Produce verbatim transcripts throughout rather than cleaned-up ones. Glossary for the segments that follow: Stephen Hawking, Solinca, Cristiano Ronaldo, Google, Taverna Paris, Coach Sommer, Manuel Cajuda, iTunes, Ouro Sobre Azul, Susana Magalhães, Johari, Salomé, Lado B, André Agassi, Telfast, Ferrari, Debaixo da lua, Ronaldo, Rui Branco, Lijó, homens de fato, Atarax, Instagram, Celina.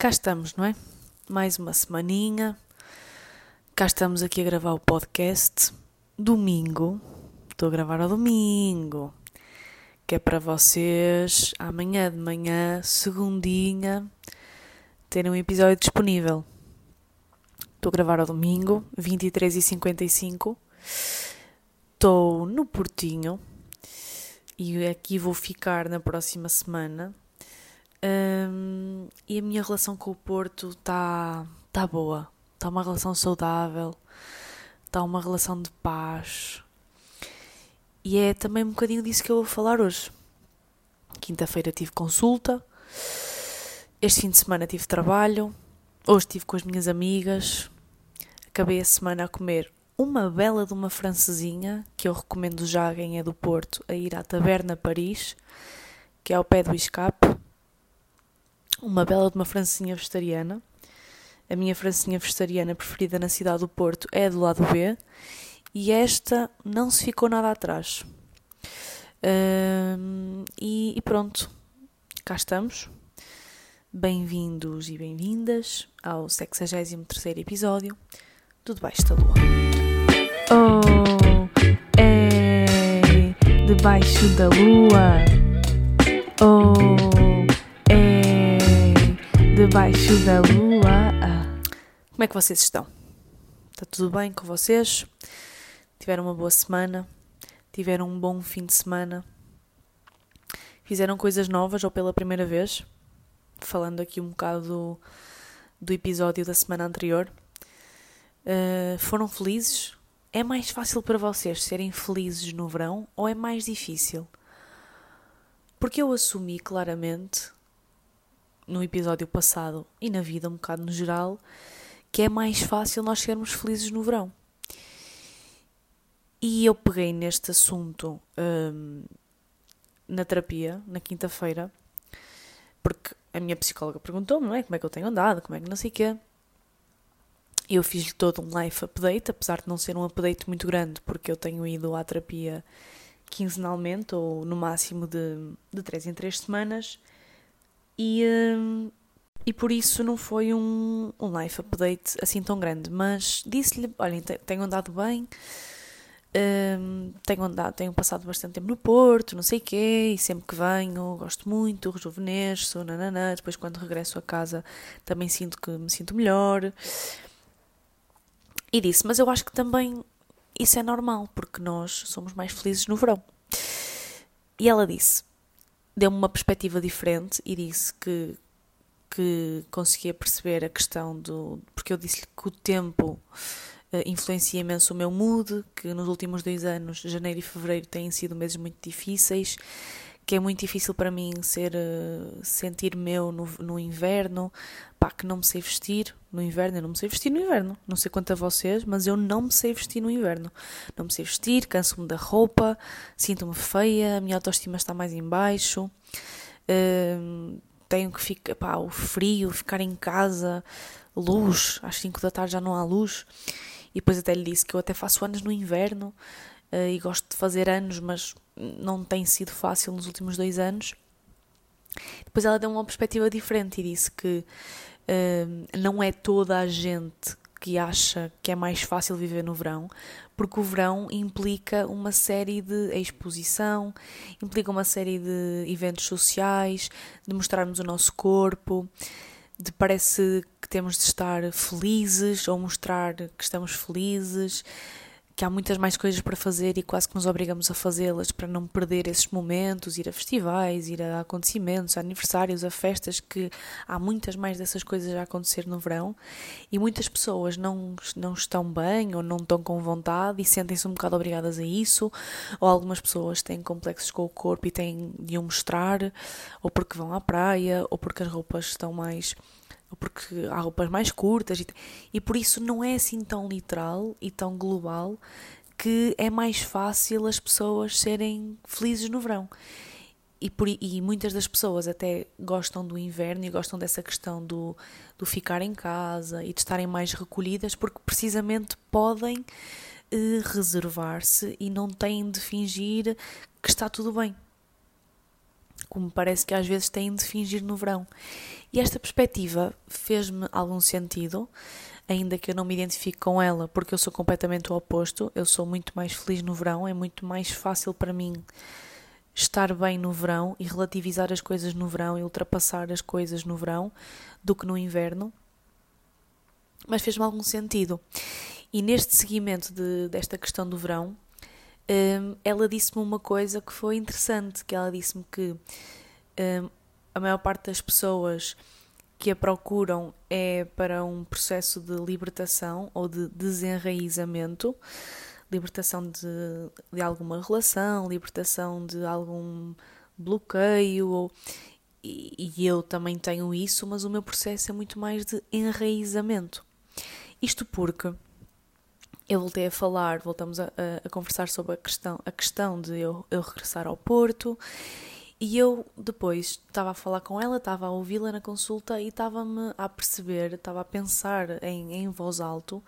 Cá estamos, não é? Mais uma semaninha, cá estamos aqui a gravar o podcast, domingo, estou a gravar ao domingo, que é para vocês, amanhã de manhã, segundinha, terem um episódio disponível. Estou a gravar ao domingo, vinte e três e cinquenta e cinco, estou no Portinho e aqui vou ficar na próxima semana. Um, e a minha relação com o Porto está tá boa, está uma relação saudável, está uma relação de paz, e é também um bocadinho disso que eu vou falar hoje. Quinta-feira tive consulta, este fim de semana tive trabalho, hoje estive com as minhas amigas, acabei a semana a comer uma bela de uma francesinha, que eu recomendo já a quem é do Porto a ir à Taverna Paris, que é ao pé do escape. Uma bela de uma francesinha vegetariana. A minha francesinha vegetariana preferida na cidade do Porto é do Lado B. E esta não se ficou nada atrás. Um, e, e pronto, cá estamos. Bem-vindos e bem-vindas ao sexagésimo terceiro episódio do Debaixo da Lua. Oh, é Debaixo da Lua. Oh, Debaixo da lua. Como é que vocês estão? Está tudo bem com vocês? Tiveram uma boa semana? Tiveram um bom fim de semana? Fizeram coisas novas ou pela primeira vez? Falando aqui um bocado do, do episódio da semana anterior. Uh, foram felizes? É mais fácil para vocês serem felizes no verão ou é mais difícil? Porque eu assumi claramente, no episódio passado e na vida um bocado no geral, que é mais fácil nós sermos felizes no verão. E eu peguei neste assunto hum, na terapia, na quinta-feira, porque a minha psicóloga perguntou-me, não é, como é que eu tenho andado, como é que não sei o quê. Eu fiz-lhe todo um life update, apesar de não ser um update muito grande, porque eu tenho ido à terapia quinzenalmente, ou no máximo de, de três em três semanas, E, e por isso não foi um, um life update assim tão grande, mas disse-lhe, olhem, tenho andado bem, um, tenho andado, tenho passado bastante tempo no Porto, não sei o quê, e sempre que venho gosto muito, rejuvenesço, nananã, depois quando regresso a casa também sinto que me sinto melhor. E disse, mas eu acho que também isso é normal, porque nós somos mais felizes no verão. E ela disse, deu-me uma perspectiva diferente e disse que, que conseguia perceber a questão do... Porque eu disse-lhe que o tempo uh, influencia imenso o meu mood, que nos últimos dois anos, janeiro e fevereiro, têm sido meses muito difíceis, que é muito difícil para mim ser, uh, sentir-me eu no, no inverno, pá, que não me sei vestir no inverno, eu não me sei vestir no inverno, não sei quanto a vocês, mas eu não me sei vestir no inverno, não me sei vestir, canso-me da roupa, sinto-me feia, a minha autoestima está mais em baixo, uh, tenho que ficar, pá, o frio, ficar em casa, luz, às cinco da tarde já não há luz, e depois até lhe disse que eu até faço anos no inverno, Uh, e gosto de fazer anos, mas não tem sido fácil nos últimos dois anos. Depois ela deu uma perspectiva diferente e disse que uh, não é toda a gente que acha que é mais fácil viver no verão, porque o verão implica uma série de exposição, implica uma série de eventos sociais, de mostrarmos o nosso corpo, de parece que temos de estar felizes ou mostrar que estamos felizes, que há muitas mais coisas para fazer e quase que nos obrigamos a fazê-las para não perder esses momentos, ir a festivais, ir a acontecimentos, a aniversários, a festas, que há muitas mais dessas coisas a acontecer no verão e muitas pessoas não, não estão bem ou não estão com vontade e sentem-se um bocado obrigadas a isso, ou algumas pessoas têm complexos com o corpo e têm de o mostrar, ou porque vão à praia, ou porque as roupas estão mais... porque há roupas mais curtas e, e por isso não é assim tão literal e tão global que é mais fácil as pessoas serem felizes no verão. E, por, e muitas das pessoas até gostam do inverno e gostam dessa questão do, do ficar em casa e de estarem mais recolhidas porque precisamente podem eh, reservar-se e não têm de fingir que está tudo bem. como parece que às vezes têm de fingir no verão. E esta perspectiva fez-me algum sentido, ainda que eu não me identifique com ela, porque eu sou completamente o oposto. Eu sou muito mais feliz no verão, é muito mais fácil para mim estar bem no verão e relativizar as coisas no verão e ultrapassar as coisas no verão do que no inverno. Mas fez-me algum sentido. E neste seguimento de, desta questão do verão, um, ela disse-me uma coisa que foi interessante, que ela disse-me que um, a maior parte das pessoas que a procuram é para um processo de libertação ou de desenraizamento, libertação de, de alguma relação, libertação de algum bloqueio, ou, e, e eu também tenho isso, mas o meu processo é muito mais de enraizamento. Isto porque eu voltei a falar, voltamos a, a, a conversar sobre a questão, a questão de eu, eu regressar ao Porto, e eu depois estava a falar com ela, estava a ouvi-la na consulta e estava-me a perceber, estava a pensar em, em voz alto,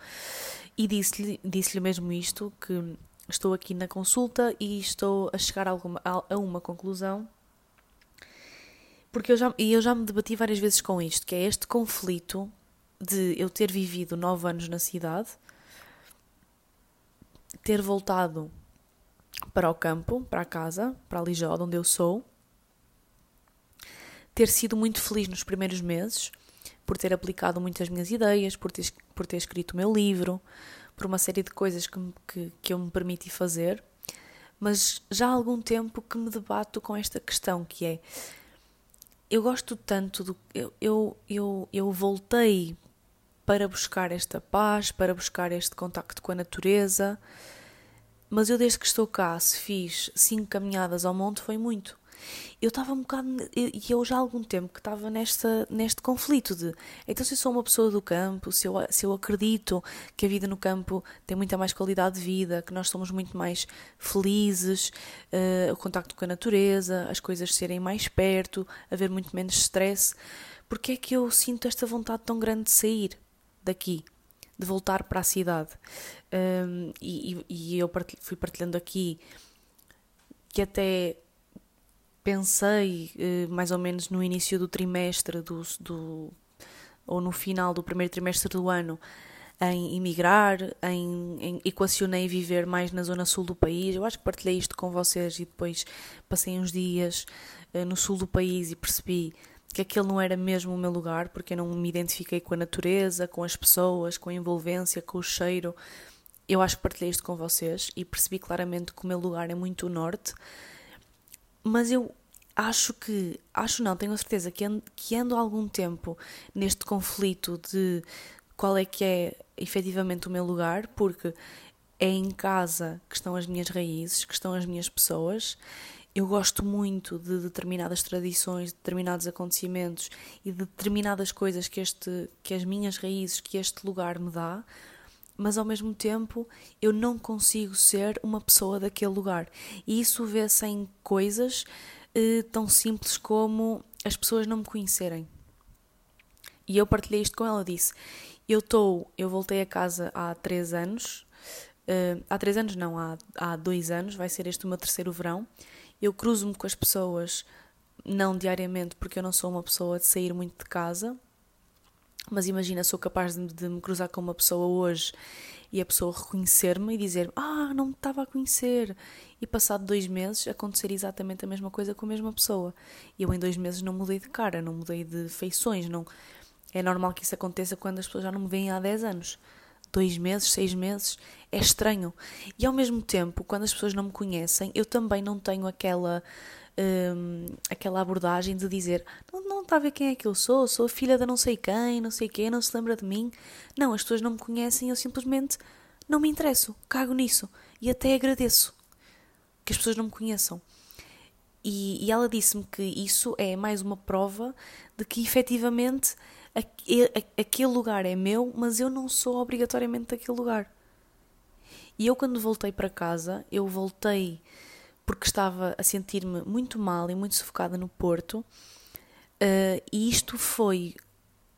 e disse-lhe, disse-lhe mesmo isto, que estou aqui na consulta e estou a chegar a, alguma, a uma conclusão, porque eu já, eu já me debati várias vezes com isto, que é este conflito de eu ter vivido nove anos na cidade, ter voltado para o campo, para a casa, para a Lijó, onde eu sou, ter sido muito feliz nos primeiros meses, por ter aplicado muitas minhas ideias, por ter, por ter escrito o meu livro, por uma série de coisas que, que, que eu me permiti fazer, mas já há algum tempo que me debato com esta questão, que é, eu gosto tanto, do, eu, eu, eu, eu voltei para buscar esta paz, para buscar este contacto com a natureza, mas eu desde que estou cá, se fiz cinco caminhadas ao monte, foi muito. Eu estava um bocado, e eu já há algum tempo que estava nesta, neste conflito de, então se eu sou uma pessoa do campo, se eu, se eu acredito que a vida no campo tem muita mais qualidade de vida, que nós somos muito mais felizes, uh, o contacto com a natureza, as coisas serem mais perto, haver muito menos stress, porque é que eu sinto esta vontade tão grande de sair daqui, de voltar para a cidade? Um, e, e eu partilho, fui partilhando aqui que até pensei eh, mais ou menos no início do trimestre do, do, ou no final do primeiro trimestre do ano em emigrar, em, em equacionei viver mais na zona sul do país. Eu acho que partilhei isto com vocês e depois passei uns dias eh, no sul do país e percebi que aquele não era mesmo o meu lugar, porque eu não me identifiquei com a natureza, com as pessoas, com a envolvência, com o cheiro. Eu acho que partilhei isto com vocês e percebi claramente que o meu lugar é muito o norte, mas eu acho que, acho não, tenho a certeza que ando, que ando há algum tempo neste conflito de qual é que é efetivamente o meu lugar, porque é em casa que estão as minhas raízes, que estão as minhas pessoas. Eu gosto muito de determinadas tradições, de determinados acontecimentos e de determinadas coisas que, este, que as minhas raízes, que este lugar me dá, mas ao mesmo tempo eu não consigo ser uma pessoa daquele lugar. E isso vê-se em coisas eh, tão simples como as pessoas não me conhecerem. E eu partilhei isto com ela, disse, eu, tô, eu voltei a casa há três anos, uh, há três anos não, há, há dois anos, vai ser este o meu terceiro verão. Eu cruzo-me com as pessoas, não diariamente, porque eu não sou uma pessoa de sair muito de casa, mas imagina, sou capaz de, de me cruzar com uma pessoa hoje e a pessoa reconhecer-me e dizer, ah, não me estava a conhecer, e passado dois meses acontecer exatamente a mesma coisa com a mesma pessoa. Eu em dois meses não mudei de cara, não mudei de feições, não... é normal que isso aconteça quando as pessoas já não me veem há dez anos. Dois meses, seis meses, é estranho. E ao mesmo tempo, quando as pessoas não me conhecem, eu também não tenho aquela, hum, aquela abordagem de dizer não, não está a ver quem é que eu sou, sou a filha de não sei quem, não sei quê, não se lembra de mim. Não, as pessoas não me conhecem, eu simplesmente não me interesso, cago nisso. E até agradeço que as pessoas não me conheçam. E, e ela disse-me que isso é mais uma prova de que efetivamente aquele lugar é meu, mas eu não sou obrigatoriamente daquele lugar. E eu quando voltei para casa, eu voltei porque estava a sentir-me muito mal e muito sufocada no Porto, uh, e isto foi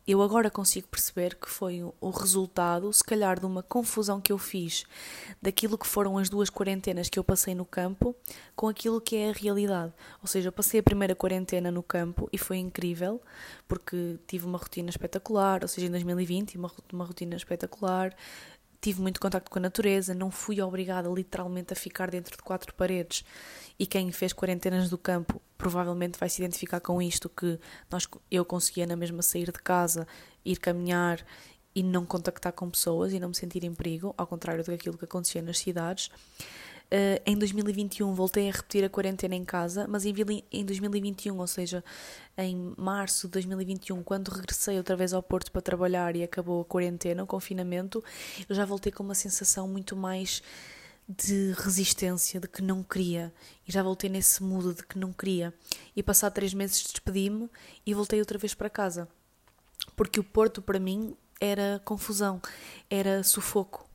eu agora consigo perceber que foi o resultado, se calhar, de uma confusão que eu fiz daquilo que foram as duas quarentenas que eu passei no campo com aquilo que é a realidade. Ou seja, eu passei a primeira quarentena no campo e foi incrível, porque tive uma rotina espetacular, ou seja, em dois mil e vinte, uma, uma rotina espetacular, tive muito contacto com a natureza, não fui obrigada literalmente a ficar dentro de quatro paredes, e quem fez quarentenas do campo provavelmente vai se identificar com isto, que nós, eu conseguia na mesma sair de casa, ir caminhar e não contactar com pessoas e não me sentir em perigo, ao contrário daquilo que acontecia nas cidades. Uh, em dois mil e vinte e um voltei a repetir a quarentena em casa, mas em, em dois mil e vinte e um, ou seja, em março de dois mil e vinte e um, quando regressei outra vez ao Porto para trabalhar e acabou a quarentena, o confinamento, eu já voltei com uma sensação muito mais de resistência, de que não queria, e já voltei nesse mood de que não queria, e passado três meses despedi-me e voltei outra vez para casa, porque o Porto para mim era confusão, era sufoco.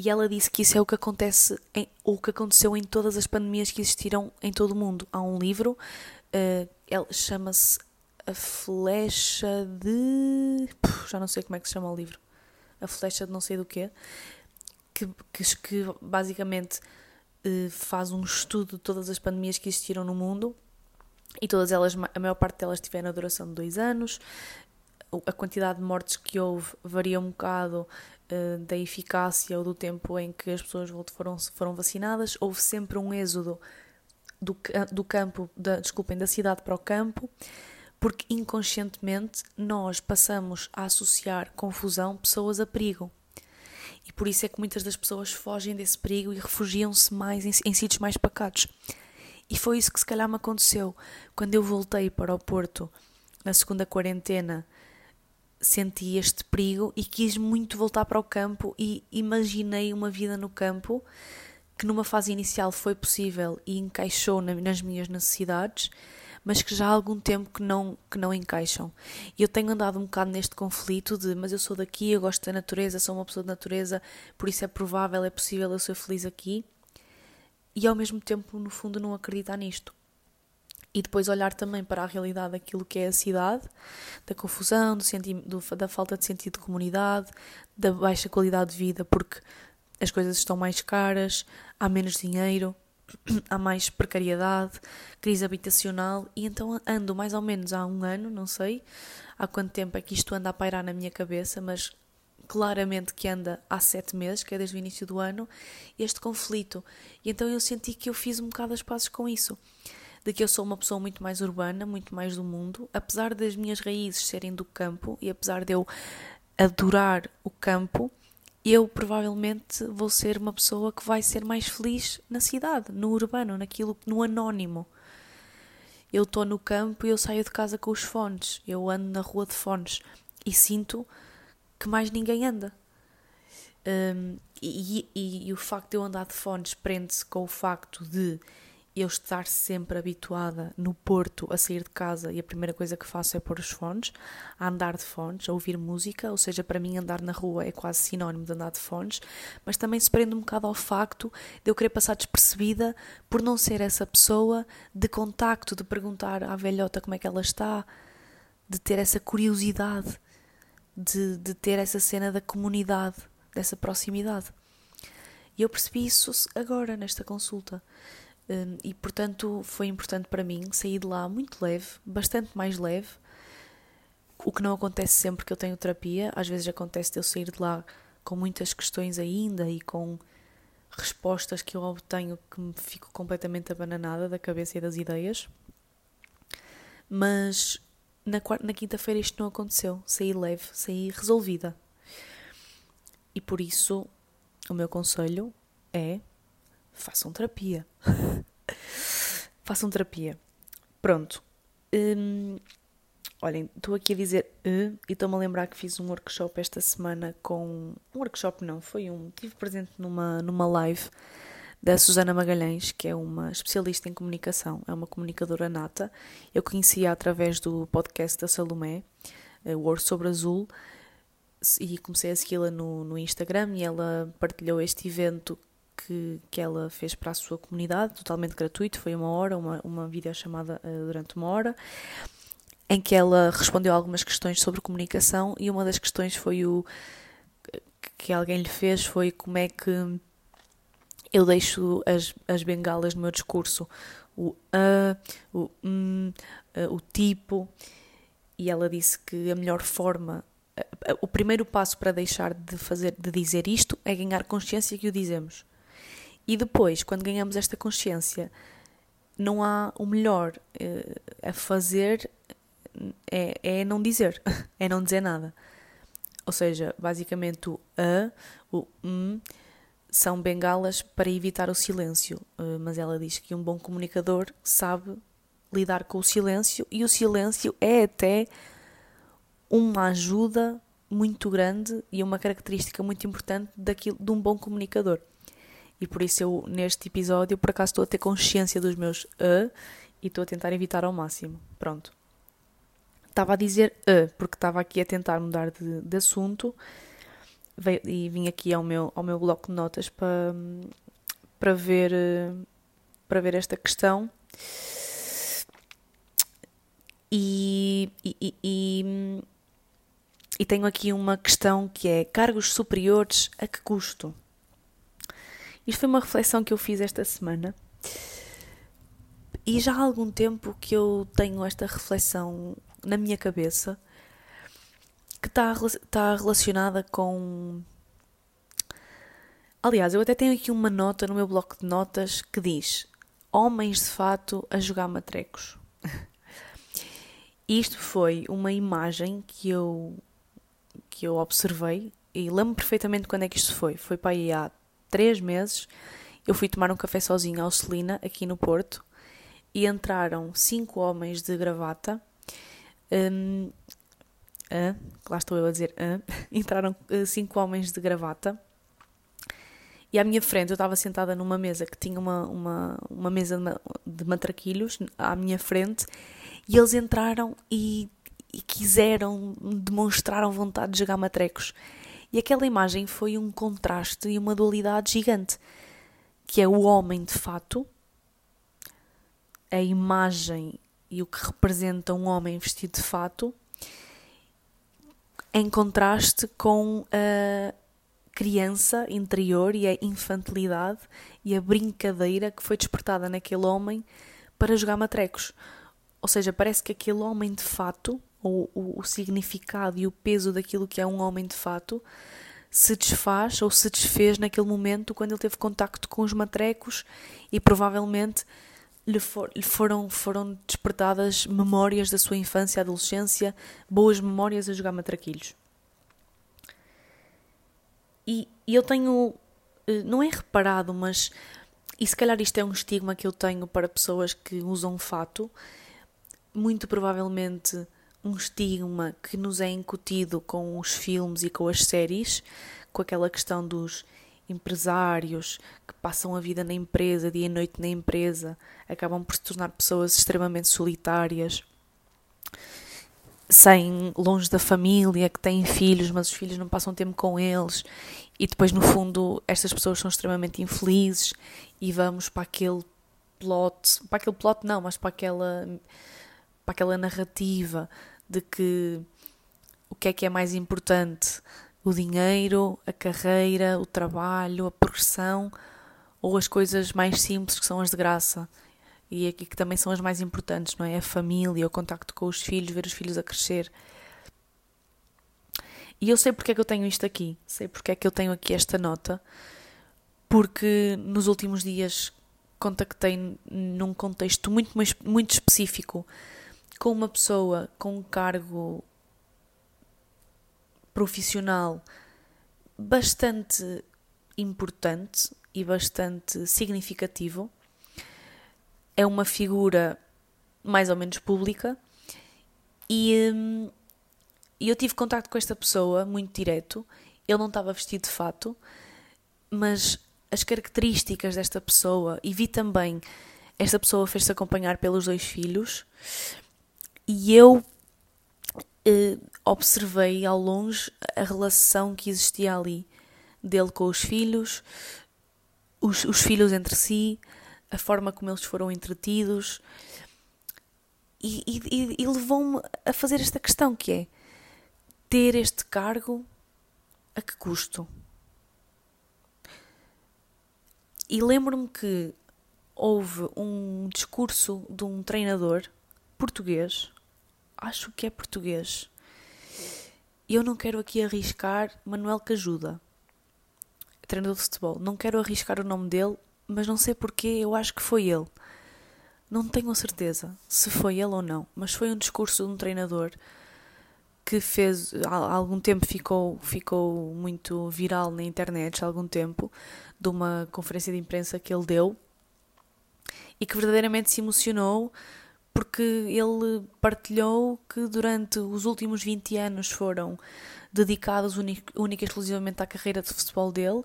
E ela disse que isso é o que acontece, em, ou o que aconteceu em todas as pandemias que existiram em todo o mundo. Há um livro, uh, chama-se A Flecha de... Puxa, já não sei como é que se chama o livro. A Flecha de não sei do quê. Que, que, que basicamente uh, faz um estudo de todas as pandemias que existiram no mundo. E todas elas, a maior parte delas tiveram a duração de dois anos. A quantidade de mortes que houve varia um bocado uh, da eficácia ou do tempo em que as pessoas foram, foram vacinadas. Houve sempre um êxodo do, do campo, da, desculpem, da cidade para o campo, porque inconscientemente nós passamos a associar confusão, pessoas a perigo. E por isso é que muitas das pessoas fogem desse perigo e refugiam-se mais em, em sítios mais pacatos. E foi isso que se calhar me aconteceu. Quando eu voltei para o Porto na segunda quarentena, senti este perigo e quis muito voltar para o campo e imaginei uma vida no campo que numa fase inicial foi possível e encaixou nas minhas necessidades, mas que já há algum tempo que não, que não encaixam. E eu tenho andado um bocado neste conflito de, mas eu sou daqui, eu gosto da natureza, sou uma pessoa de natureza, por isso é provável, é possível eu ser feliz aqui, e ao mesmo tempo, no fundo, não acreditar nisto. E depois olhar também para a realidade daquilo que é a cidade, da confusão, do senti- do, da falta de sentido de comunidade, da baixa qualidade de vida, porque as coisas estão mais caras, há menos dinheiro, há mais precariedade, crise habitacional, e então ando mais ou menos há um ano, não sei há quanto tempo é que isto anda a pairar na minha cabeça, mas claramente que anda há sete meses, que é desde o início do ano, este conflito. E então eu senti que eu fiz um bocado as pazes com isso, de que eu sou uma pessoa muito mais urbana, muito mais do mundo, apesar das minhas raízes serem do campo, e apesar de eu adorar o campo, eu provavelmente vou ser uma pessoa que vai ser mais feliz na cidade, no urbano, naquilo, no anónimo. Eu estou no campo e eu saio de casa com os fones, eu ando na rua de fones, e sinto que mais ninguém anda. Um, e, e, e o facto de eu andar de fones prende-se com o facto de eu estar sempre habituada no Porto a sair de casa e a primeira coisa que faço é pôr os fones, a andar de fones, a ouvir música, ou seja, para mim andar na rua é quase sinónimo de andar de fones, mas também se prende um bocado ao facto de eu querer passar despercebida por não ser essa pessoa de contacto, de perguntar à velhota como é que ela está, de ter essa curiosidade, de, de ter essa cena da comunidade, dessa proximidade. E eu percebi isso agora, nesta consulta. Um, e portanto foi importante para mim sair de lá muito leve, bastante mais leve, o que não acontece sempre que eu tenho terapia. Às vezes acontece de eu sair de lá com muitas questões ainda e com respostas que eu obtenho que me fico completamente abananada da cabeça e das ideias, mas na, quarta, na quinta-feira isto não aconteceu, saí leve, saí resolvida. E por isso o meu conselho é: façam terapia. Façam terapia. Pronto. Hum, olhem, estou aqui a dizer uh, e estou-me a lembrar que fiz um workshop esta semana com... Um workshop não, foi um... Estive presente numa, numa live da Susana Magalhães, que é uma especialista em comunicação, é uma comunicadora nata. Eu conheci-a através do podcast da Salomé, o Ouro Sobre Azul, e comecei a segui-la no, no Instagram, e ela partilhou este evento Que, que ela fez para a sua comunidade, totalmente gratuito, foi uma hora, uma, uma videochamada uh, durante uma hora, em que ela respondeu algumas questões sobre comunicação, e uma das questões foi o que alguém lhe fez, foi como é que eu deixo as, as bengalas no meu discurso, o a, uh, o um, uh, o tipo, e ela disse que a melhor forma, uh, uh, o primeiro passo para deixar de, fazer, de dizer isto é ganhar consciência que o dizemos. E depois, quando ganhamos esta consciência, não há o melhor uh, a fazer... É, é não dizer, é não dizer nada. Ou seja, basicamente o a, o um, são bengalas para evitar o silêncio. Mas ela diz que um bom comunicador sabe lidar com o silêncio, e o silêncio é até uma ajuda muito grande e uma característica muito importante daquilo, de um bom comunicador. E por isso eu, neste episódio, por acaso estou a ter consciência dos meus a e estou a tentar evitar ao máximo. Pronto. Estava a dizer uh, porque estava aqui a tentar mudar de, de assunto e vim aqui ao meu, ao meu bloco de notas para, para, ver, para ver esta questão e, e, e, e tenho aqui uma questão que é: cargos superiores a que custo? Isto foi uma reflexão que eu fiz esta semana. E já há algum tempo que eu tenho esta reflexão na minha cabeça, que está tá relacionada com... Aliás, eu até tenho aqui uma nota no meu bloco de notas que diz: homens de fato a jogar matrecos. Isto foi uma imagem que eu, que eu observei, e lembro perfeitamente quando é que isto foi. Foi para aí há três meses. Eu fui tomar um café sozinha ao Celina, aqui no Porto, e entraram cinco homens de gravata, um, ah, lá estou eu a dizer, ah, entraram cinco homens de gravata, e à minha frente, eu estava sentada numa mesa que tinha uma, uma, uma mesa de matraquilhos à minha frente, e eles entraram e, e quiseram, demonstraram vontade de jogar matrecos. E aquela imagem foi um contraste e uma dualidade gigante, que é o homem de fato, a imagem e o que representa um homem vestido de fato, em contraste com a criança interior e a infantilidade e a brincadeira que foi despertada naquele homem para jogar matrecos. Ou seja, parece que aquele homem de fato, ou o, o significado e o peso daquilo que é um homem de fato, se desfaz ou se desfez naquele momento quando ele teve contacto com os matrecos, e provavelmente Lhe, for, lhe foram, foram despertadas memórias da sua infância e adolescência, boas memórias a jogar matraquilhos. E, e eu tenho, não é reparado, mas, e se calhar isto é um estigma que eu tenho para pessoas que usam fato, muito provavelmente um estigma que nos é incutido com os filmes e com as séries, com aquela questão dos empresários que passam a vida na empresa, dia e noite na empresa, acabam por se tornar pessoas extremamente solitárias, sem, longe da família, que têm filhos, mas os filhos não passam tempo com eles, e depois no fundo estas pessoas são extremamente infelizes, e vamos para aquele plot, para aquele plot não, mas para aquela, para aquela narrativa de que o que é que é mais importante? O dinheiro, a carreira, o trabalho, a progressão, ou as coisas mais simples que são as de graça e aqui que também são as mais importantes, não é? A família, o contacto com os filhos, ver os filhos a crescer. E eu sei porque é que eu tenho isto aqui, sei porque é que eu tenho aqui esta nota, porque nos últimos dias contactei num contexto muito, muito específico com uma pessoa com um cargo profissional bastante importante e bastante significativo. É uma figura mais ou menos pública, e hum, eu tive contacto com esta pessoa muito direto. Ele não estava vestido de fato, mas as características desta pessoa, e vi também, esta pessoa fez-se acompanhar pelos dois filhos, e eu Uh, observei ao longe a relação que existia ali, dele com os filhos, os, os filhos entre si, a forma como eles foram entretidos, e, e, e levou-me a fazer esta questão, que é ter este cargo a que custo? E lembro-me que houve um discurso de um treinador português, acho que é português, eu não quero aqui arriscar, Manuel Cajuda, treinador de futebol, não quero arriscar o nome dele, mas não sei porquê, eu acho que foi ele. Não tenho a certeza se foi ele ou não, mas foi um discurso de um treinador que fez, há algum tempo ficou, ficou muito viral na internet, há algum tempo, de uma conferência de imprensa que ele deu e que verdadeiramente se emocionou, porque ele partilhou que durante os últimos vinte anos foram dedicados única e exclusivamente à carreira de futebol dele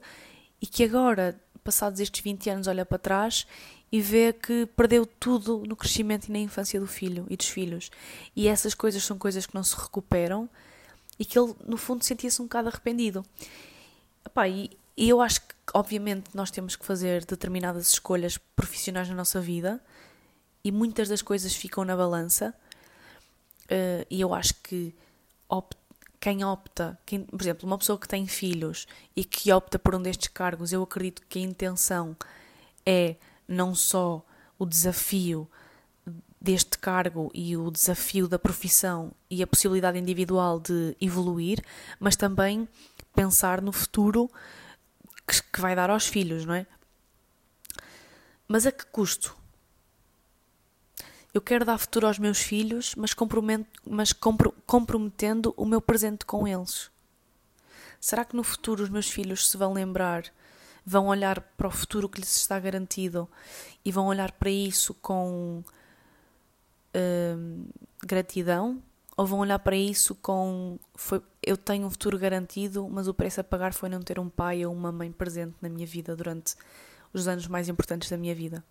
e que agora, passados estes vinte anos, olha para trás e vê que perdeu tudo no crescimento e na infância do filho e dos filhos. E essas coisas são coisas que não se recuperam e que ele, no fundo, sentia-se um bocado arrependido. Epá, e eu acho que, obviamente, nós temos que fazer determinadas escolhas profissionais na nossa vida e muitas das coisas ficam na balança. Uh, e eu acho que op- quem opta, quem, por exemplo, uma pessoa que tem filhos e que opta por um destes cargos, eu acredito que a intenção é não só o desafio deste cargo e o desafio da profissão e a possibilidade individual de evoluir, mas também pensar no futuro que, que vai dar aos filhos, não é? Mas a que custo? Eu quero dar futuro aos meus filhos, mas, mas compro, comprometendo o meu presente com eles. Será que no futuro os meus filhos se vão lembrar, vão olhar para o futuro que lhes está garantido e vão olhar para isso com hum, gratidão? Ou vão olhar para isso com foi, eu tenho um futuro garantido, mas o preço a pagar foi não ter um pai ou uma mãe presente na minha vida durante os anos mais importantes da minha vida?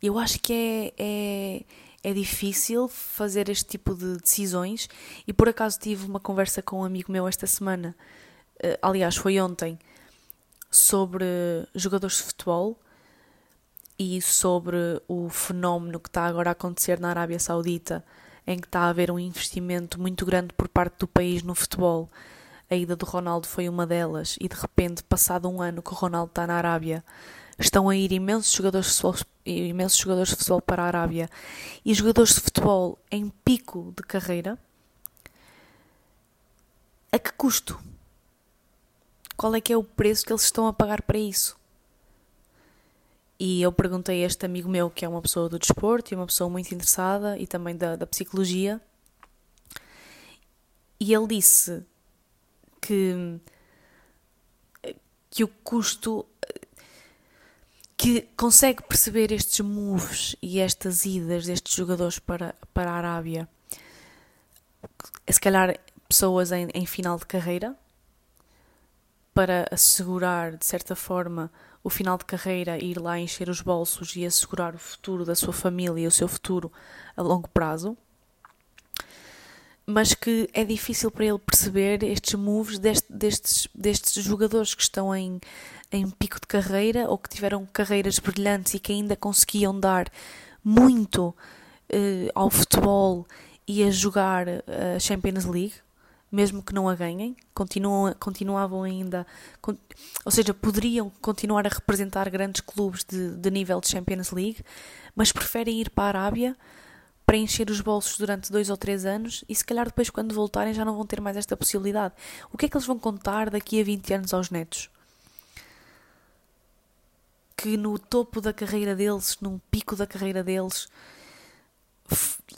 Eu acho que é, é, é difícil fazer este tipo de decisões e por acaso tive uma conversa com um amigo meu esta semana, uh, aliás foi ontem, sobre jogadores de futebol e sobre o fenómeno que está agora a acontecer na Arábia Saudita, em que está a haver um investimento muito grande por parte do país no futebol. A ida do Ronaldo foi uma delas e de repente, passado um ano que o Ronaldo está na Arábia, estão a ir imensos jogadores de futebol, imensos jogadores de futebol para a Arábia e jogadores de futebol em pico de carreira. A que custo? Qual é que é o preço que eles estão a pagar para isso? E eu perguntei a este amigo meu, que é uma pessoa do desporto e uma pessoa muito interessada e também da, da psicologia, e ele disse que, que o custo... que consegue perceber estes moves e estas idas destes jogadores para, para a Arábia. Se calhar pessoas em, em final de carreira, para assegurar, de certa forma, o final de carreira, ir lá encher os bolsos e assegurar o futuro da sua família e o seu futuro a longo prazo. Mas que é difícil para ele perceber estes moves deste, destes, destes jogadores que estão em, em pico de carreira ou que tiveram carreiras brilhantes e que ainda conseguiam dar muito eh, ao futebol e a jogar a Champions League, mesmo que não a ganhem, continuam, continuavam ainda, con- ou seja, poderiam continuar a representar grandes clubes de, de nível de Champions League, mas preferem ir para a Arábia para encher os bolsos durante dois ou três anos e se calhar depois quando voltarem já não vão ter mais esta possibilidade. O que é que eles vão contar daqui a vinte anos aos netos? Que no topo da carreira deles, num pico da carreira deles,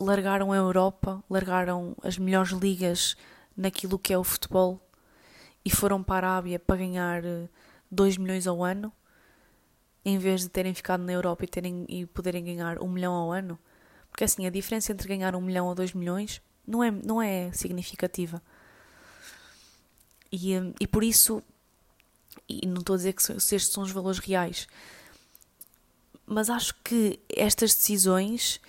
largaram a Europa, largaram as melhores ligas naquilo que é o futebol e foram para a Arábia para ganhar dois milhões ao ano, em vez de terem ficado na Europa e, terem, e poderem ganhar um milhão ao ano. Porque assim, a diferença entre ganhar um milhão ou dois milhões não é, não é significativa. E, e por isso, e não estou a dizer que estes são os valores reais, mas acho que estas decisões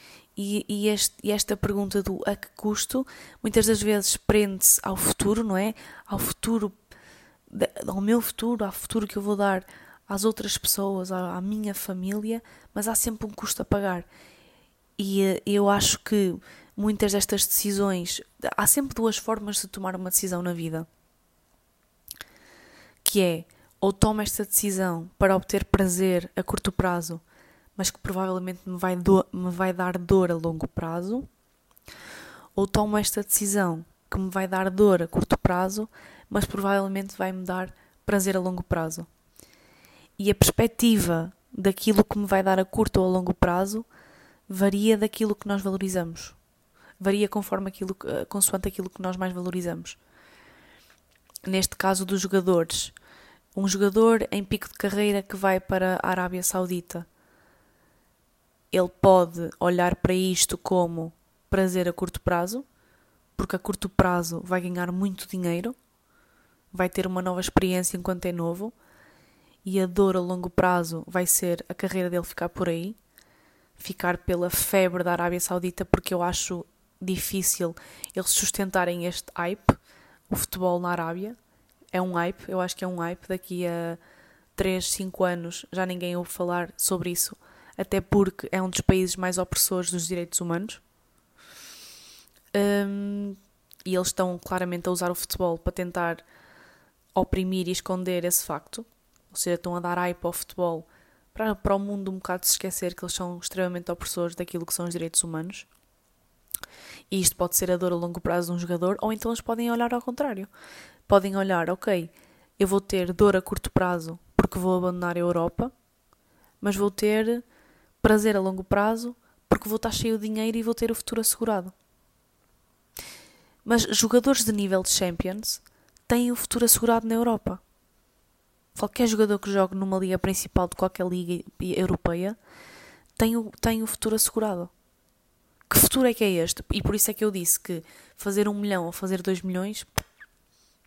e, e, este, e esta pergunta do a que custo, muitas das vezes prende-se ao futuro, não é? Ao futuro, ao meu futuro, ao futuro que eu vou dar às outras pessoas, à, à minha família, mas há sempre um custo a pagar. E eu acho que muitas destas decisões... Há sempre duas formas de tomar uma decisão na vida. Que é, ou tomo esta decisão para obter prazer a curto prazo, mas que provavelmente me vai, do, me vai dar dor a longo prazo, ou tomo esta decisão que me vai dar dor a curto prazo, mas provavelmente vai-me dar prazer a longo prazo. E a perspectiva daquilo que me vai dar a curto ou a longo prazo varia daquilo que nós valorizamos. Varia conforme aquilo, consoante aquilo que nós mais valorizamos. Neste caso dos jogadores. Um jogador em pico de carreira que vai para a Arábia Saudita. Ele pode olhar para isto como prazer a curto prazo, porque a curto prazo vai ganhar muito dinheiro, vai ter uma nova experiência enquanto é novo, e a dor a longo prazo vai ser a carreira dele ficar por aí, ficar pela febre da Arábia Saudita, porque eu acho difícil eles sustentarem este hype. O futebol na Arábia é um hype, eu acho que é um hype. Daqui a três, cinco anos já ninguém ouve falar sobre isso, até porque é um dos países mais opressores dos direitos humanos. Um, e eles estão claramente a usar o futebol para tentar oprimir e esconder esse facto. Ou seja, estão a dar hype ao futebol para, para o mundo um bocado se esquecer que eles são extremamente opressores daquilo que são os direitos humanos. E isto pode ser a dor a longo prazo de um jogador, ou então eles podem olhar ao contrário. Podem olhar, ok, eu vou ter dor a curto prazo porque vou abandonar a Europa, mas vou ter prazer a longo prazo porque vou estar cheio de dinheiro e vou ter o futuro assegurado. Mas jogadores de nível de Champions têm o futuro assegurado na Europa. Qualquer jogador que jogue numa liga principal de qualquer liga europeia tem o, tem o futuro assegurado. Que futuro é que é este? E por isso é que eu disse que fazer um milhão ou fazer dois milhões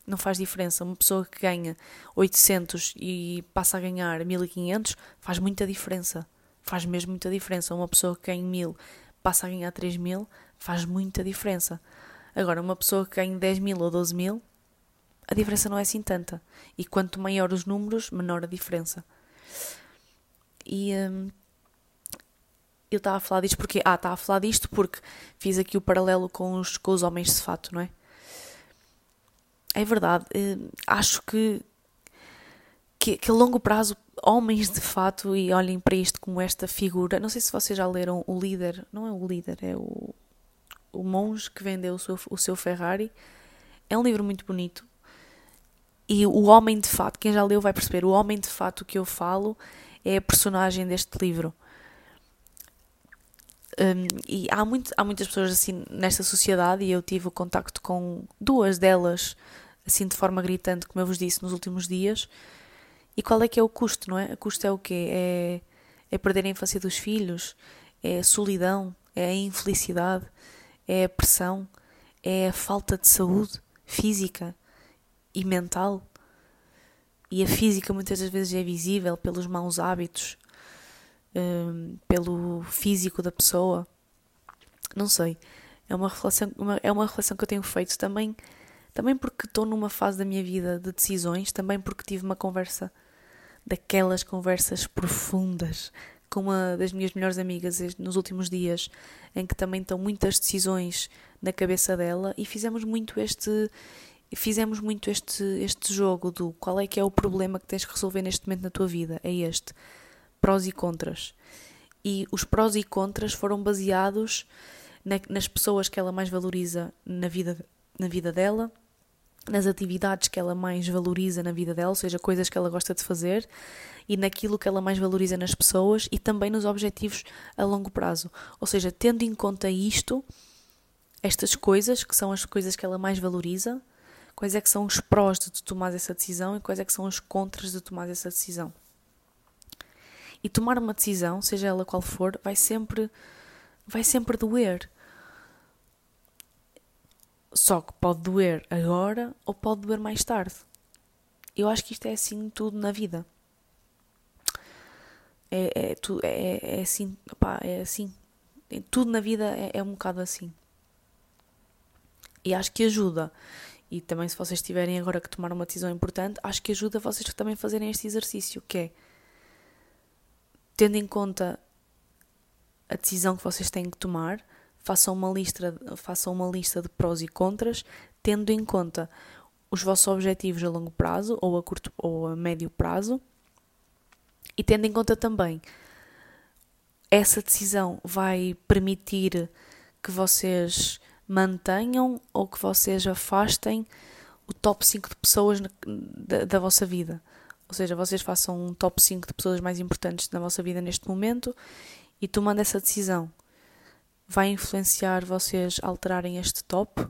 não faz diferença. Uma pessoa que ganha oitocentos e passa a ganhar mil e quinhentos faz muita diferença. Faz mesmo muita diferença. Uma pessoa que ganha mil passa a ganhar três mil faz muita diferença. Agora, uma pessoa que ganha dez mil ou doze mil, a diferença não é assim tanta. E quanto maior os números, menor a diferença. E hum, eu estava a falar disto porque... Ah, estava a falar disto porque fiz aqui o paralelo com os, com os homens de fato, não é? É verdade. Hum, acho que, que, que a longo prazo, homens de fato, e olhem para isto como esta figura... Não sei se vocês já leram O Líder. Não é O Líder, é o... O monge que vendeu o seu, o seu Ferrari. É um livro muito bonito. E o homem de fato, quem já leu vai perceber, o homem de fato que eu falo é a personagem deste livro. Um, e há, muito, há muitas pessoas assim nesta sociedade, e eu tive o contacto com duas delas, assim de forma gritante, como eu vos disse, nos últimos dias. E qual é que é o custo, não é? O custo é o quê? É, é perder a infância dos filhos? É a solidão? É a infelicidade? É a pressão, é a falta de saúde física e mental. E a física muitas das vezes é visível pelos maus hábitos, um, pelo físico da pessoa. Não sei, é uma reflexão, uma, é uma reflexão que eu tenho feito também, também porque estou numa fase da minha vida de decisões, também porque tive uma conversa, daquelas conversas profundas, com uma das minhas melhores amigas nos últimos dias, em que também estão muitas decisões na cabeça dela, e fizemos muito este fizemos muito este, este jogo do qual é que é o problema que tens que resolver neste momento na tua vida, é este, prós e contras. E os prós e contras foram baseados na, nas pessoas que ela mais valoriza na vida, na vida dela, nas atividades que ela mais valoriza na vida dela, ou seja, coisas que ela gosta de fazer, e naquilo que ela mais valoriza nas pessoas, e também nos objetivos a longo prazo. Ou seja, tendo em conta isto, estas coisas, que são as coisas que ela mais valoriza, quais é que são os prós de tomar essa decisão e quais é que são os contras de tomar essa decisão. E tomar uma decisão, seja ela qual for, vai sempre, vai sempre doer. Só que pode doer agora ou pode doer mais tarde. Eu acho que isto é assim tudo na vida. É, é, tu, é, é assim, opá, é assim. É, tudo na vida é, é um bocado assim. E acho que ajuda. E também, se vocês tiverem agora que tomar uma decisão importante, acho que ajuda vocês também fazerem este exercício, que é, tendo em conta a decisão que vocês têm que tomar, façam uma lista, façam uma lista de prós e contras, tendo em conta os vossos objetivos a longo prazo ou a, curto, ou a médio prazo, e tendo em conta também, essa decisão vai permitir que vocês mantenham ou que vocês afastem o top cinco de pessoas na, da, da vossa vida. Ou seja, vocês façam um top cinco de pessoas mais importantes na vossa vida neste momento e tomando essa decisão, vai influenciar vocês alterarem este top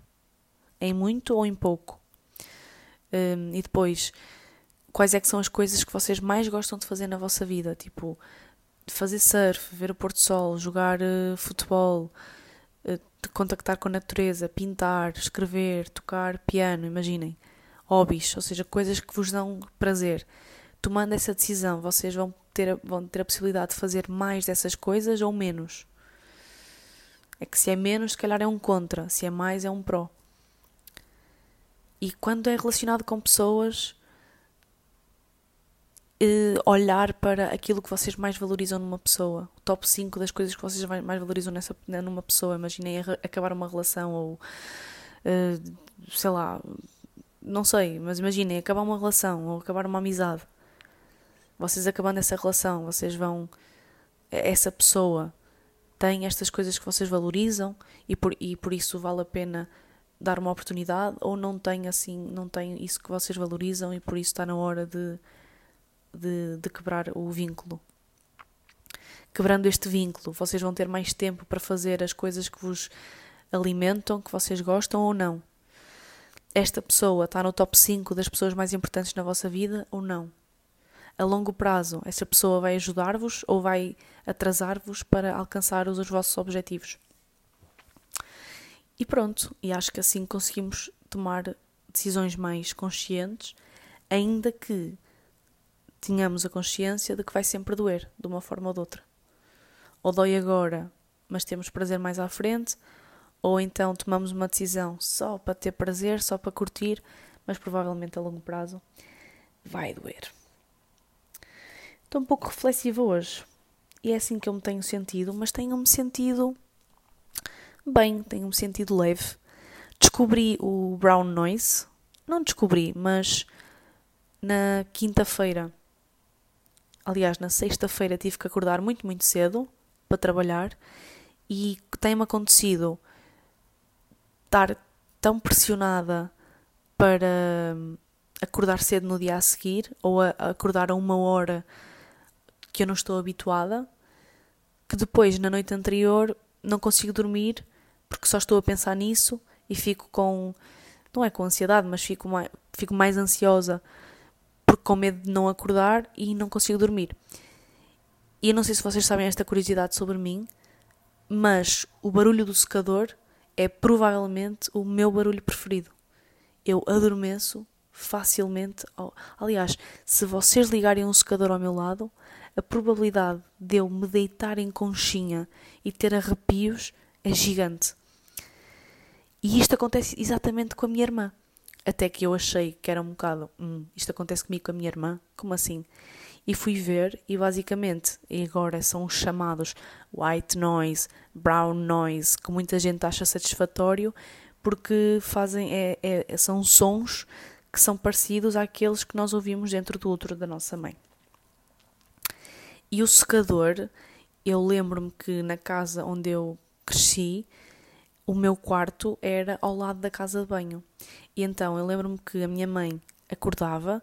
em muito ou em pouco. Um, e depois, quais é que são as coisas que vocês mais gostam de fazer na vossa vida? Tipo, fazer surf, ver o pôr do sol, jogar uh, futebol, uh, contactar com a natureza, pintar, escrever, tocar piano, imaginem. Hobbies, ou seja, coisas que vos dão prazer. Tomando essa decisão, vocês vão ter, vão ter a possibilidade de fazer mais dessas coisas ou menos. É que se é menos, se calhar é um contra. Se é mais, é um pró. E quando é relacionado com pessoas, olhar para aquilo que vocês mais valorizam numa pessoa. O top cinco das coisas que vocês mais valorizam nessa, numa pessoa. Imaginem acabar uma relação ou, sei lá, não sei, mas imaginem acabar uma relação ou acabar uma amizade. Vocês acabando essa relação, vocês vão... Essa pessoa... Tem estas coisas que vocês valorizam e por, e por isso vale a pena dar uma oportunidade, ou não tem, assim, não tem isso que vocês valorizam e por isso está na hora de, de, de quebrar o vínculo. Quebrando este vínculo, vocês vão ter mais tempo para fazer as coisas que vos alimentam, que vocês gostam ou não. Esta pessoa está no top cinco das pessoas mais importantes na vossa vida ou não? A longo prazo, essa pessoa vai ajudar-vos ou vai atrasar-vos para alcançar os vossos objetivos. E pronto, e acho que assim conseguimos tomar decisões mais conscientes, ainda que tenhamos a consciência de que vai sempre doer, de uma forma ou de outra. Ou dói agora, mas temos prazer mais à frente, ou então tomamos uma decisão só para ter prazer, só para curtir, mas provavelmente a longo prazo vai doer. Estou um pouco reflexiva hoje e é assim que eu me tenho sentido, mas tenho-me sentido bem, tenho-me sentido leve. Descobri o brown noise, não descobri, mas na quinta-feira, aliás, na sexta-feira tive que acordar muito, muito cedo para trabalhar e tem-me acontecido estar tão pressionada para acordar cedo no dia a seguir ou a acordar a uma hora que eu não estou habituada, que depois, na noite anterior, não consigo dormir, porque só estou a pensar nisso e fico com, não é com ansiedade, mas fico mais, fico mais ansiosa, porque com medo de não acordar e não consigo dormir. E eu não sei se vocês sabem esta curiosidade sobre mim, mas o barulho do secador é provavelmente o meu barulho preferido. Eu adormeço facilmente. Aliás, se vocês ligarem um secador ao meu lado, a probabilidade de eu me deitar em conchinha e ter arrepios é gigante. E isto acontece exatamente com a minha irmã. Até que eu achei que era um bocado, hum, isto acontece comigo com a minha irmã, como assim? E fui ver e basicamente, e agora são os chamados white noise, brown noise, que muita gente acha satisfatório, porque fazem, é, é, são sons que são parecidos àqueles que nós ouvimos dentro do útero da nossa mãe. E o secador, eu lembro-me que na casa onde eu cresci, o meu quarto era ao lado da casa de banho. E então eu lembro-me que a minha mãe acordava,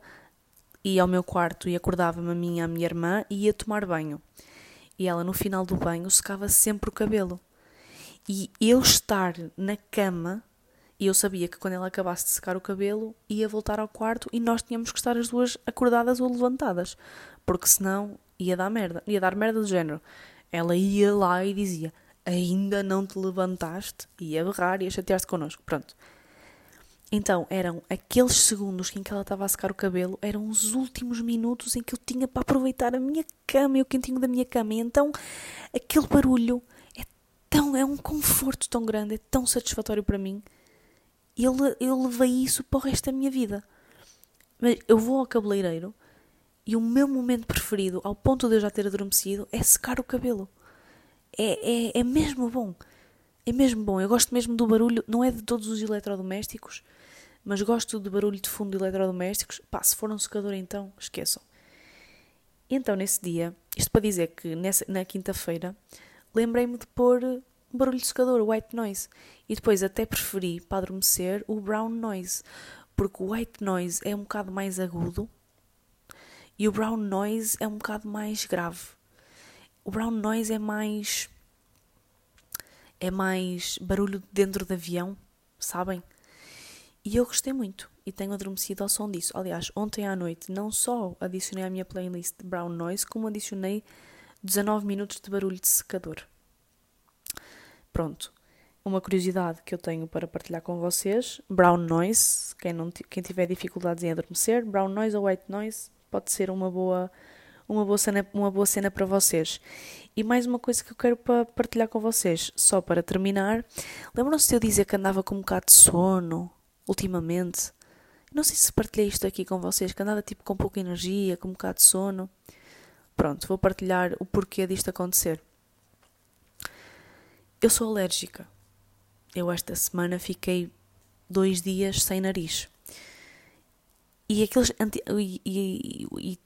ia ao meu quarto e acordava-me a mim e a minha irmã e ia tomar banho. E ela no final do banho secava sempre o cabelo. E eu estar na cama, e eu sabia que quando ela acabasse de secar o cabelo, ia voltar ao quarto e nós tínhamos que estar as duas acordadas ou levantadas, porque senão... ia dar merda, ia dar merda do género. Ela ia lá e dizia, ainda não te levantaste, ia berrar, ia chatear-se connosco, pronto. Então, eram aqueles segundos em que ela estava a secar o cabelo, eram os últimos minutos em que eu tinha para aproveitar a minha cama e o quentinho da minha cama, e então aquele barulho é tão, é um conforto tão grande, é tão satisfatório para mim, eu, eu levei isso para o resto da minha vida. Mas eu vou ao cabeleireiro, e o meu momento preferido, ao ponto de eu já ter adormecido, é secar o cabelo. é, é, é mesmo bom. É mesmo bom. Eu gosto mesmo do barulho, não é de todos os eletrodomésticos, mas gosto do barulho de fundo de eletrodomésticos. Pá, se for um secador então, esqueçam. Então, nesse dia, isto para dizer que nessa, na quinta-feira, lembrei-me de pôr um barulho de secador, white noise. E depois até preferi, para adormecer, o brown noise. Porque o white noise é um bocado mais agudo e o brown noise é um bocado mais grave. O brown noise é mais... é mais barulho dentro de avião, sabem? E eu gostei muito e tenho adormecido ao som disso. Aliás, ontem à noite não só adicionei à minha playlist de brown noise, como adicionei dezanove minutos de barulho de secador. Pronto. Uma curiosidade que eu tenho para partilhar com vocês. Brown noise, quem, não, quem tiver dificuldades em adormecer, brown noise ou white noise, pode ser uma boa, uma boa cena, uma boa cena para vocês. E mais uma coisa que eu quero para partilhar com vocês, só para terminar. Lembram-se de eu dizer que andava com um bocado de sono ultimamente? Não sei se partilhei isto aqui com vocês, que andava tipo com pouca energia, com um bocado de sono. Pronto, vou partilhar o porquê disto acontecer. Eu sou alérgica. Eu esta semana fiquei dois dias sem nariz. E, aqueles anti, e, e, e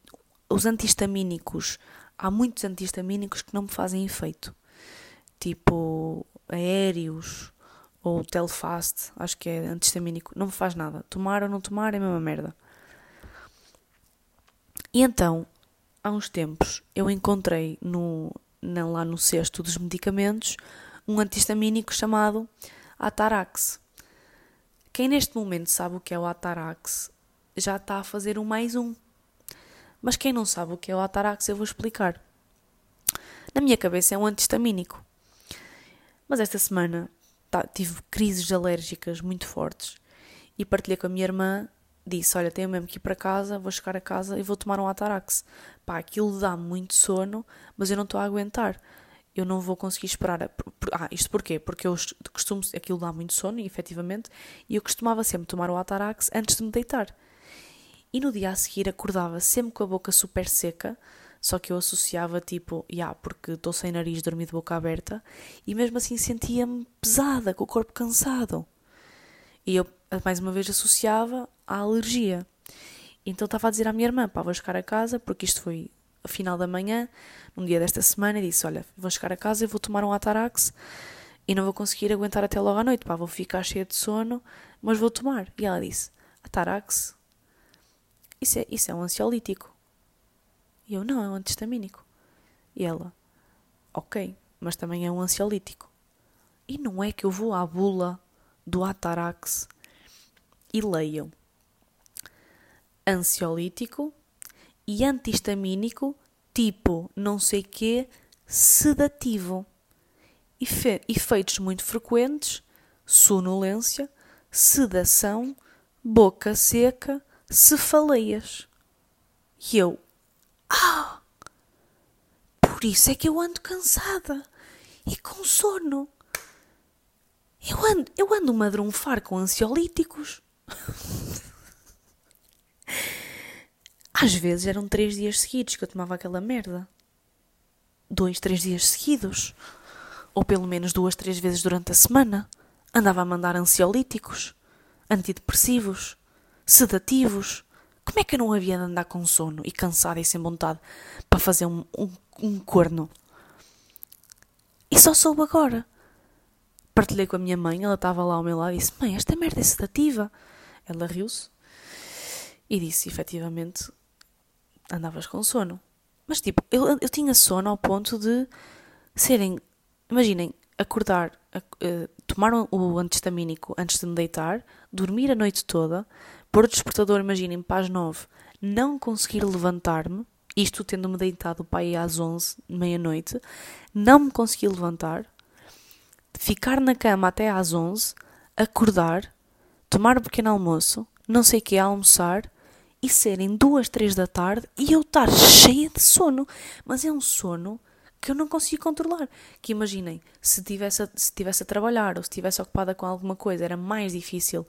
os antihistamínicos, há muitos antihistamínicos que não me fazem efeito. Tipo aéreos ou Telfast, acho que é antihistamínico, não me faz nada. Tomar ou não tomar é a mesma merda. E então, há uns tempos, eu encontrei no, na, lá no cesto dos medicamentos um antihistamínico chamado Atarax. Quem neste momento sabe o que é o Atarax já está a fazer um mais um. Mas quem não sabe o que é o Atarax, eu vou explicar. Na minha cabeça é um antihistamínico. Mas esta semana tá, tive crises alérgicas muito fortes e partilhei com a minha irmã. Disse, olha, tenho mesmo que ir para casa, vou chegar a casa e vou tomar um Atarax. Pá, aquilo dá muito sono, mas eu não estou a aguentar. Eu não vou conseguir esperar. A... Ah, isto porquê? Porque eu costumo... Aquilo dá muito sono, efetivamente, e eu costumava sempre tomar o Atarax antes de me deitar. E no dia a seguir acordava sempre com a boca super seca, só que eu associava tipo, já, yeah, porque estou sem nariz, dormi de boca aberta, e mesmo assim sentia-me pesada, com o corpo cansado. E eu, mais uma vez, associava à alergia. Então estava a dizer à minha irmã, pá, vou chegar a casa, porque isto foi... a final da manhã, num dia desta semana, disse, olha, vou chegar a casa e vou tomar um Atarax e não vou conseguir aguentar até logo à noite, pá, vou ficar cheia de sono, mas vou tomar. E ela disse, Atarax, isso é, isso é um ansiolítico. E eu, não, é um antihistamínico. E ela, ok, mas também é um ansiolítico. E não é que eu vou à bula do Atarax e leiam ansiolítico e antihistamínico, tipo não sei quê, sedativo. Efe- efeitos muito frequentes, sonolência, sedação, boca seca, cefaleias. E eu, ah, por isso é que eu ando cansada e com sono. Eu ando, eu ando madrunfar com ansiolíticos. Às vezes eram três dias seguidos que eu tomava aquela merda. Dois, três dias seguidos. Ou pelo menos duas, três vezes durante a semana. Andava a mandar ansiolíticos, antidepressivos, sedativos. Como é que eu não havia de andar com sono e cansada e sem vontade para fazer um, um, um corno? E só soube agora. Partilhei com a minha mãe, ela estava lá ao meu lado e disse, mãe, esta merda é sedativa. Ela riu-se e disse, efetivamente... andavas com sono. Mas tipo, eu, eu tinha sono ao ponto de serem, imaginem, acordar, a, uh, tomar um, o antihistamínico antes de me deitar, dormir a noite toda, pôr o despertador, imaginem, para as nove, não conseguir levantar-me, isto tendo-me deitado para aí às onze, meia-noite, não me conseguir levantar, ficar na cama até às onze, acordar, tomar um pequeno almoço, não sei o que, almoçar, e serem duas, três da tarde e eu estar cheia de sono. Mas é um sono que eu não consigo controlar. Que imaginem, se estivesse se tivesse a trabalhar ou se estivesse ocupada com alguma coisa, era mais difícil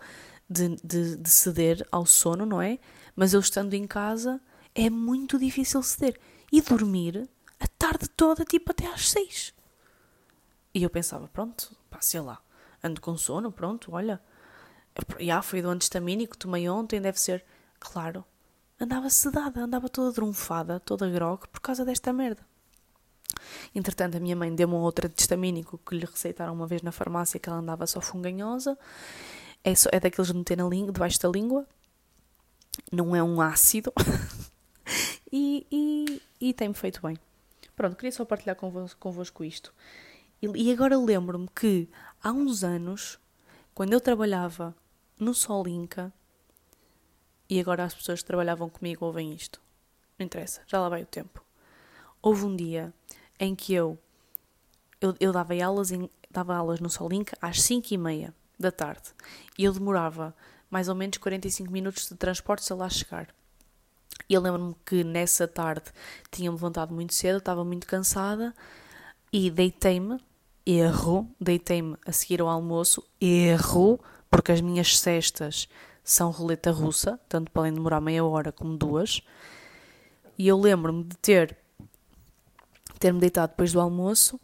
de, de, de ceder ao sono, não é? Mas eu estando em casa, é muito difícil ceder. E dormir a tarde toda, tipo até às seis. E eu pensava, pronto, pá, sei lá, ando com sono, pronto, olha, já foi do antistamínico que tomei ontem, deve ser, claro, andava sedada, andava toda drunfada, toda grogue por causa desta merda. Entretanto, a minha mãe deu-me outra antistamínico que lhe receitaram uma vez na farmácia, que ela andava só funganhosa, é, só, é daqueles de meter na língua, debaixo da língua, não é um ácido, e, e, e tem-me feito bem. Pronto, queria só partilhar convosco, convosco isto. E agora lembro-me que há uns anos, quando eu trabalhava no Solinca, e agora as pessoas que trabalhavam comigo ouvem isto, não interessa, já lá vai o tempo. Houve um dia em que eu, eu, eu dava, aulas em, dava aulas no Solinca às cinco e meia da tarde e eu demorava mais ou menos quarenta e cinco minutos de transporte a lá chegar. E eu lembro-me que nessa tarde tinha-me levantado muito cedo, estava muito cansada e deitei-me. Erro, deitei-me a seguir ao almoço, erro, porque as minhas cestas são roleta russa, tanto podem demorar meia hora como duas, e eu lembro-me de ter, ter-me deitado depois do almoço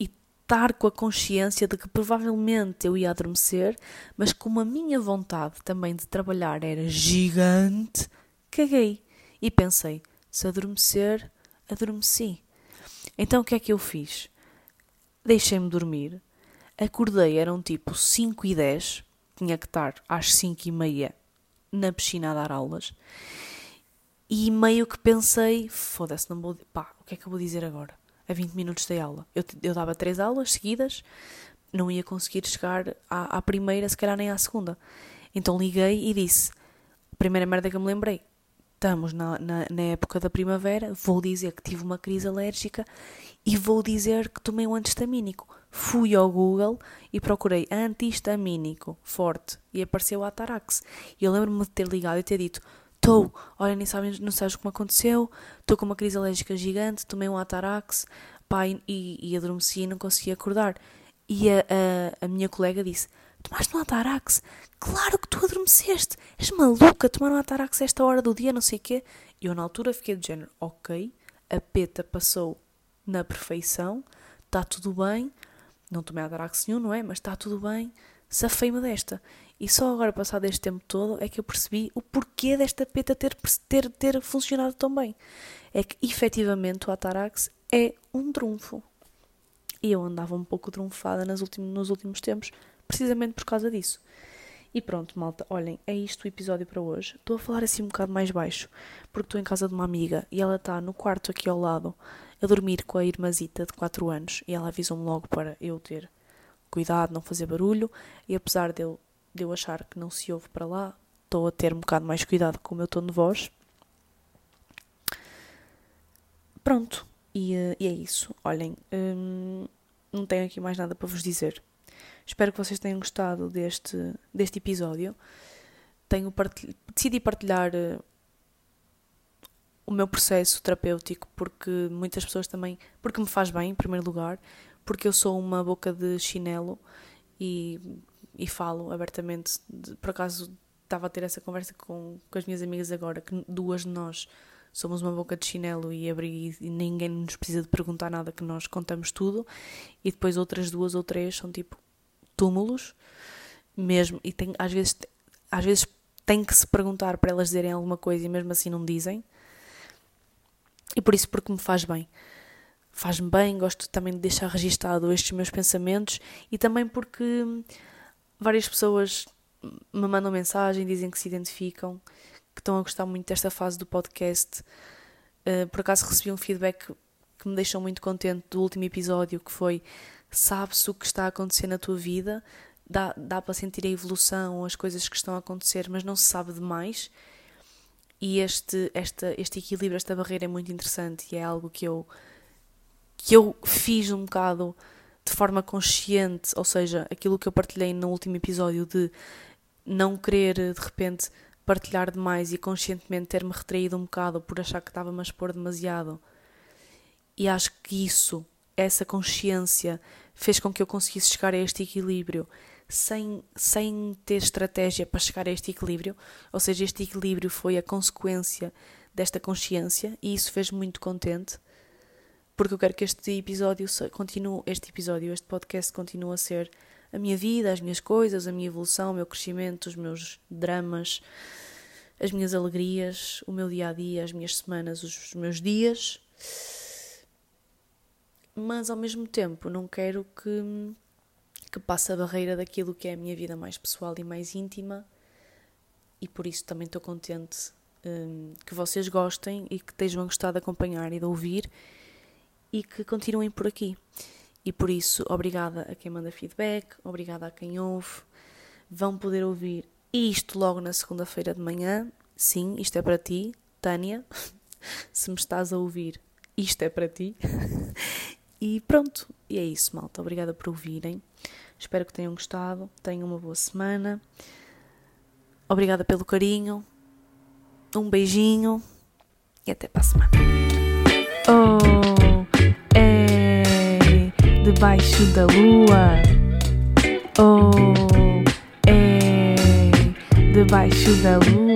e estar com a consciência de que provavelmente eu ia adormecer, mas como a minha vontade também de trabalhar era gigante, caguei e pensei, se adormecer, adormeci. Então o que é que eu fiz? Deixei-me dormir, acordei, eram tipo cinco e dez, tinha que estar às cinco e meia na piscina a dar aulas, e meio que pensei, foda-se, não vou, pá, o que é que eu vou dizer agora? A vinte minutos da aula, eu, eu dava três aulas seguidas, não ia conseguir chegar à, à primeira, se calhar nem à segunda, então liguei e disse, a primeira merda que eu me lembrei, estamos na, na, na época da primavera, vou dizer que tive uma crise alérgica e vou dizer que tomei um antihistamínico. Fui ao Google e procurei antihistamínico forte e apareceu o Atarax. E eu lembro-me de ter ligado e ter dito, estou, olha, nem sabes, não sabes como aconteceu, estou com uma crise alérgica gigante, tomei um Atarax, pá, e, e adormeci e não consegui acordar. E a, a, a minha colega disse, tomaste um Atarax? Claro que tu adormeceste! És maluca, tomar um Atarax a esta hora do dia, não sei o quê. E eu na altura fiquei do género, ok, a peta passou na perfeição, está tudo bem, não tomei Atarax nenhum, não é? Mas está tudo bem, safei-me desta. E só agora, passado este tempo todo, é que eu percebi o porquê desta peta ter, ter, ter funcionado tão bem. É que, efetivamente, o Atarax é um trunfo. E eu andava um pouco trunfada nos últimos, nos últimos tempos, precisamente por causa disso. E pronto, malta, olhem, é isto o episódio para hoje. Estou a falar assim um bocado mais baixo, porque estou em casa de uma amiga e ela está no quarto aqui ao lado a dormir com a irmãzita de quatro anos e ela avisou-me logo para eu ter cuidado, não fazer barulho, e apesar de eu, de eu achar que não se ouve para lá, estou a ter um bocado mais cuidado com o meu tom de voz. Pronto, e, e é isso. Olhem, hum, não tenho aqui mais nada para vos dizer. Espero que vocês tenham gostado deste, deste episódio. Tenho partilh... Decidi partilhar uh, o meu processo terapêutico porque muitas pessoas também... Porque me faz bem, em primeiro lugar. Porque eu sou uma boca de chinelo e, e falo abertamente. De, por acaso, estava a ter essa conversa com, com as minhas amigas agora, que duas de nós somos uma boca de chinelo e, abri, e ninguém nos precisa de perguntar nada, que nós contamos tudo. E depois outras duas ou três são tipo... túmulos, mesmo, e tem, às vezes, às vezes tem que se perguntar para elas dizerem alguma coisa e mesmo assim não dizem, e por isso, porque me faz bem, faz-me bem, gosto também de deixar registado estes meus pensamentos, e também porque várias pessoas me mandam mensagem, dizem que se identificam, que estão a gostar muito desta fase do podcast. Por acaso recebi um feedback que me deixou muito contente do último episódio, que foi: sabes o que está a acontecer na tua vida, dá, dá para sentir a evolução, as coisas que estão a acontecer, mas não se sabe demais. E este, esta, este equilíbrio, esta barreira é muito interessante, e é algo que eu, que eu fiz um bocado de forma consciente, ou seja, aquilo que eu partilhei no último episódio de não querer de repente partilhar demais e conscientemente ter-me retraído um bocado por achar que estava-me a expor demasiado. E acho que isso... essa consciência fez com que eu conseguisse chegar a este equilíbrio sem, sem ter estratégia para chegar a este equilíbrio, ou seja, este equilíbrio foi a consequência desta consciência, e isso fez-me muito contente. porque eu quero que este episódio continue, este episódio, este podcast continue a ser a minha vida, as minhas coisas, a minha evolução, o meu crescimento, os meus dramas, as minhas alegrias, o meu dia-a-dia, as minhas semanas, os meus dias. Mas, ao mesmo tempo, não quero que, que passe a barreira daquilo que é a minha vida mais pessoal e mais íntima. E, por isso, também estou contente hum, que vocês gostem e que estejam a gostar de acompanhar e de ouvir e que continuem por aqui. E, por isso, obrigada a quem manda feedback, obrigada a quem ouve. Vão poder ouvir isto logo na segunda-feira de manhã. Sim, isto é para ti, Tânia. Se me estás a ouvir, isto é para ti. E pronto, e é isso, malta. Obrigada por ouvirem. Espero que tenham gostado. Tenham uma boa semana. Obrigada pelo carinho. Um beijinho. E até para a semana. Oh, é debaixo da lua. Oh, é debaixo da lua.